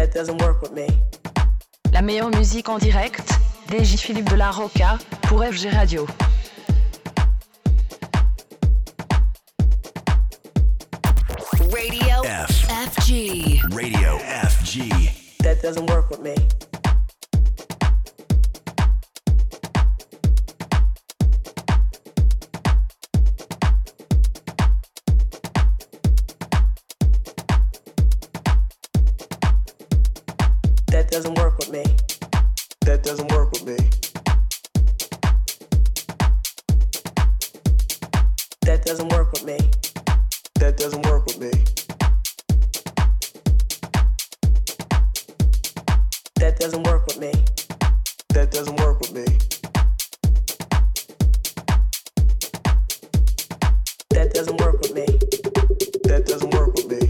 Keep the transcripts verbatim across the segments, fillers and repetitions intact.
that doesn't work with me. La meilleure musique en direct, D J Philippe de la Roca pour F G Radio. Radio F. FG. Radio F G. That doesn't work with me. That doesn't work with me. That doesn't work with me. That doesn't work with me. That doesn't work with me. That doesn't work with me. That doesn't work with me. That doesn't work with me. That doesn't work with me.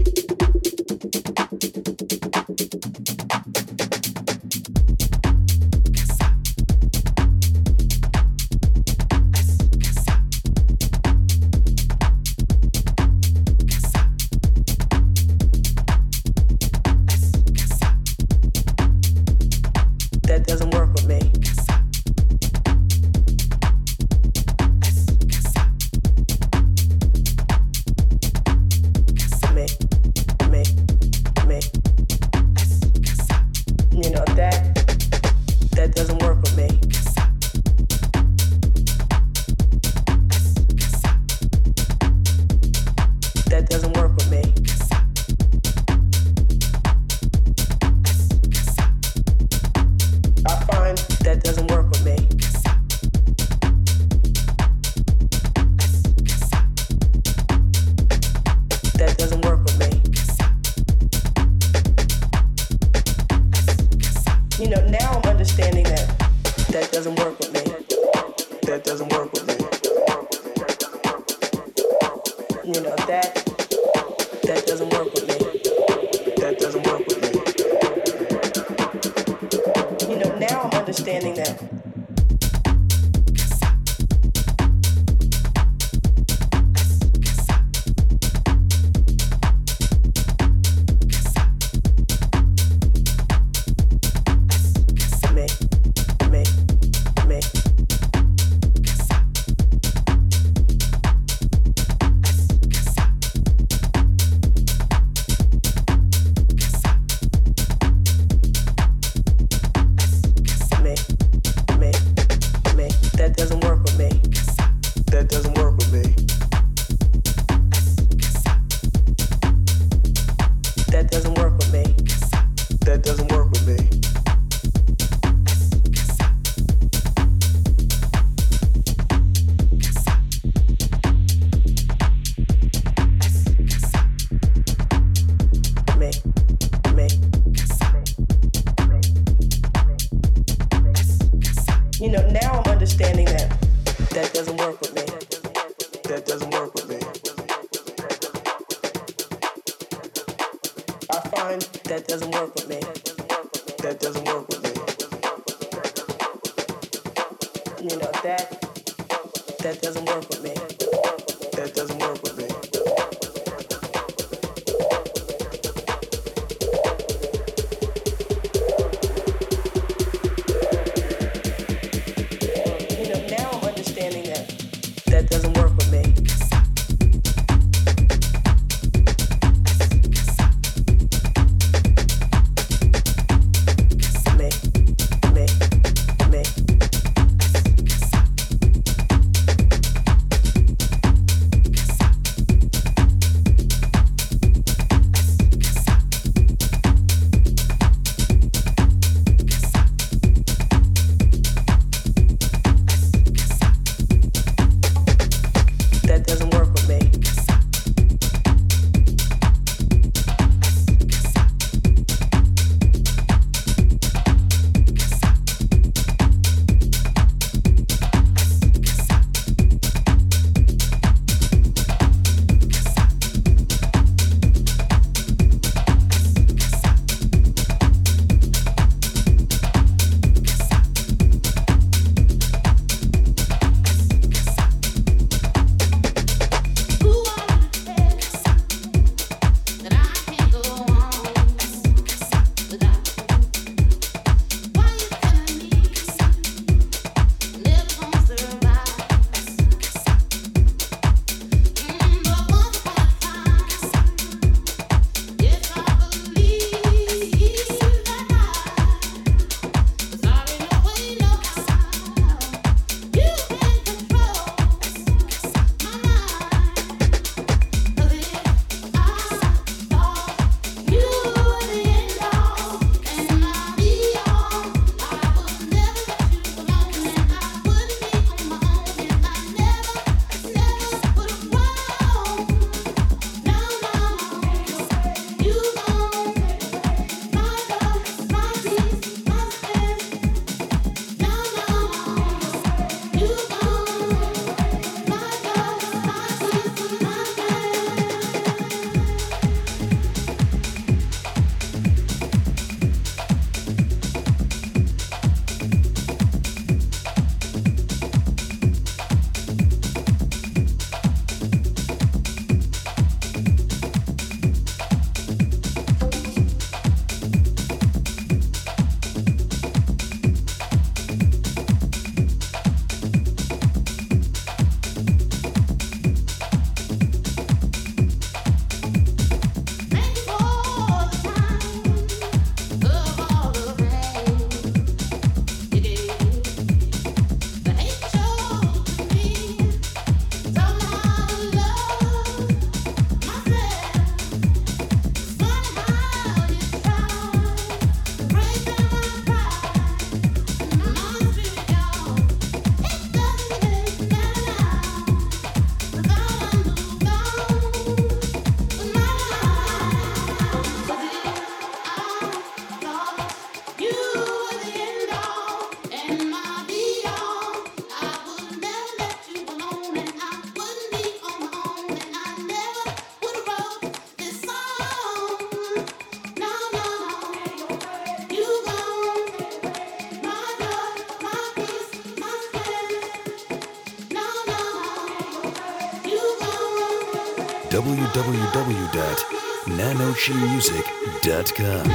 w w w dot nano chi music dot com.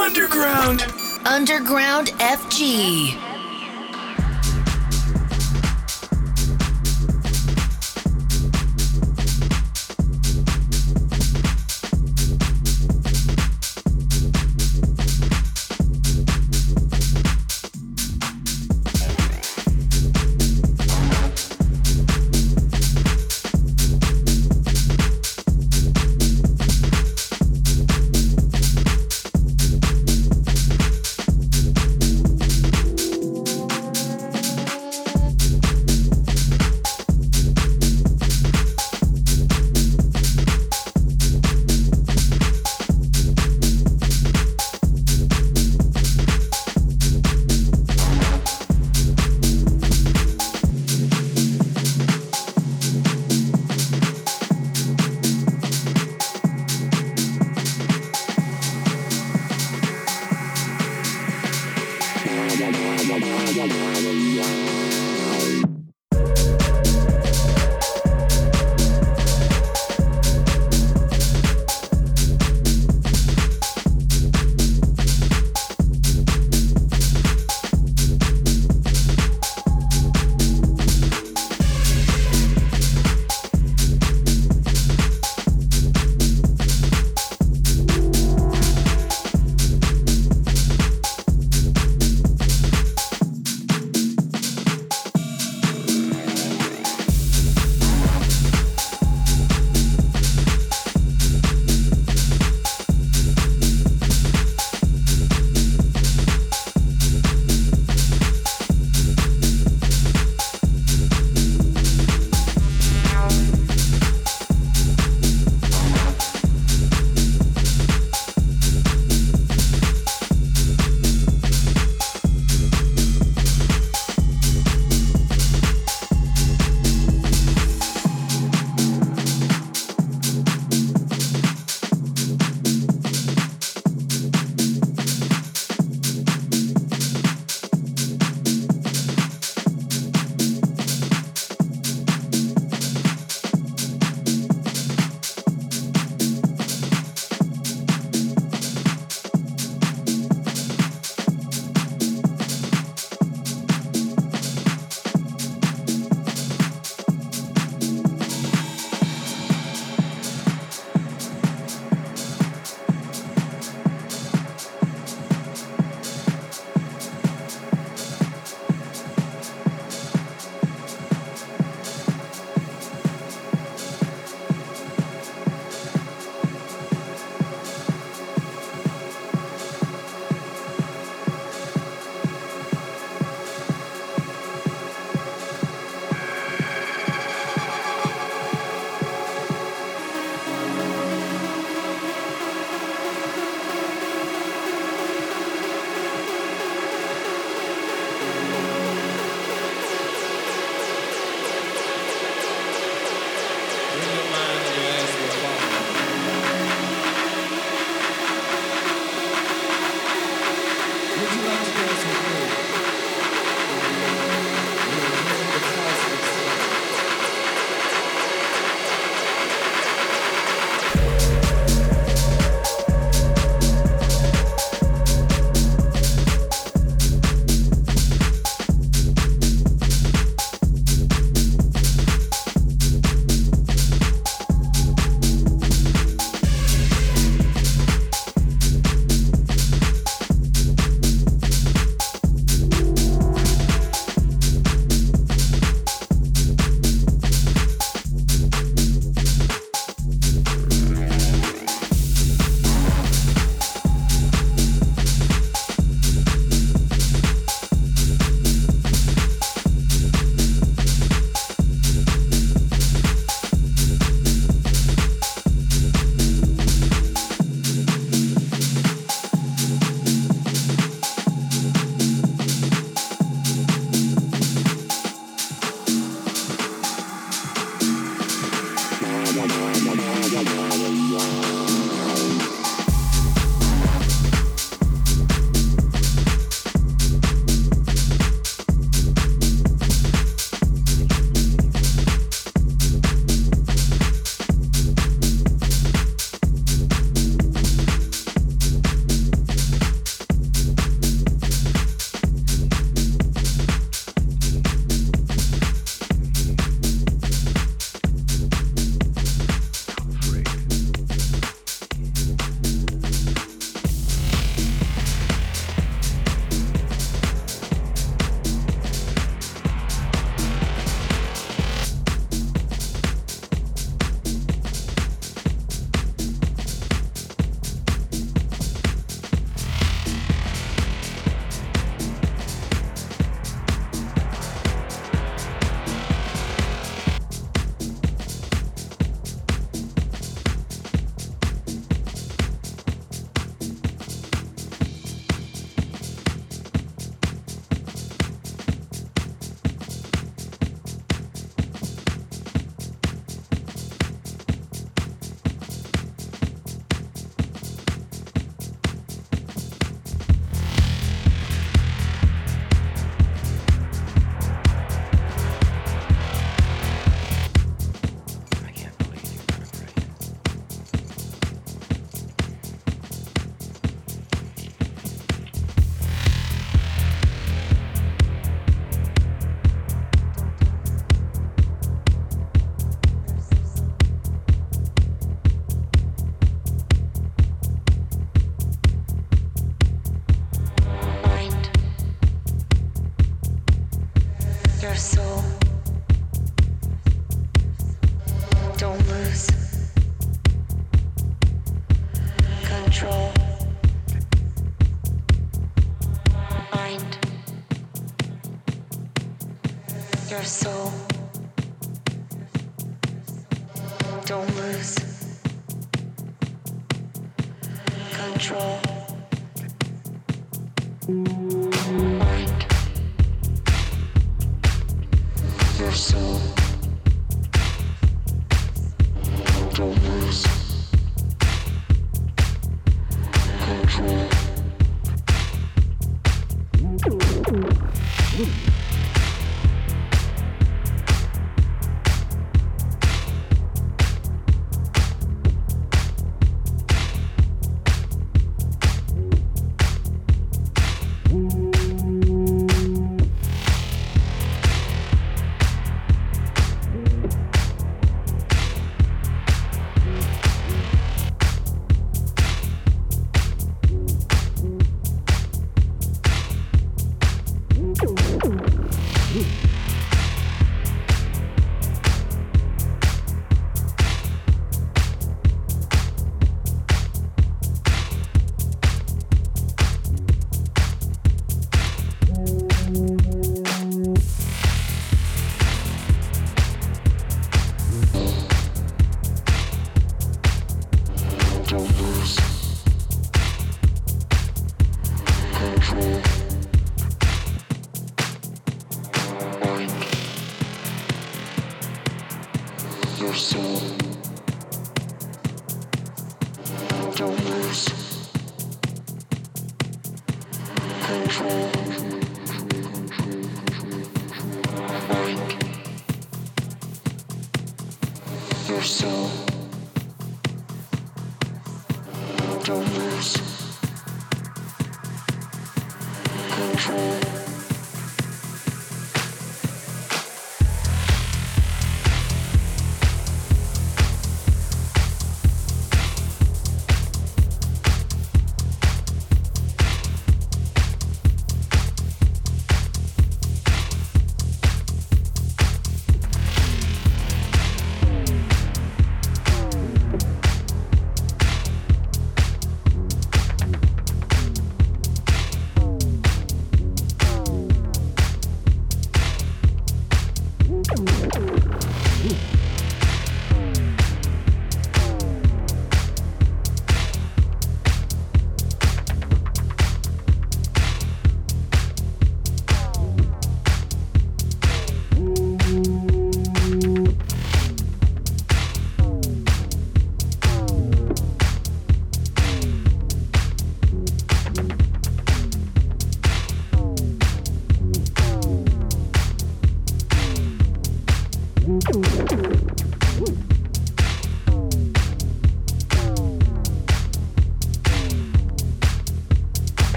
Underground. Underground F G.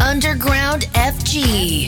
Underground F G.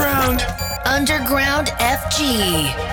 Underground. Underground F G.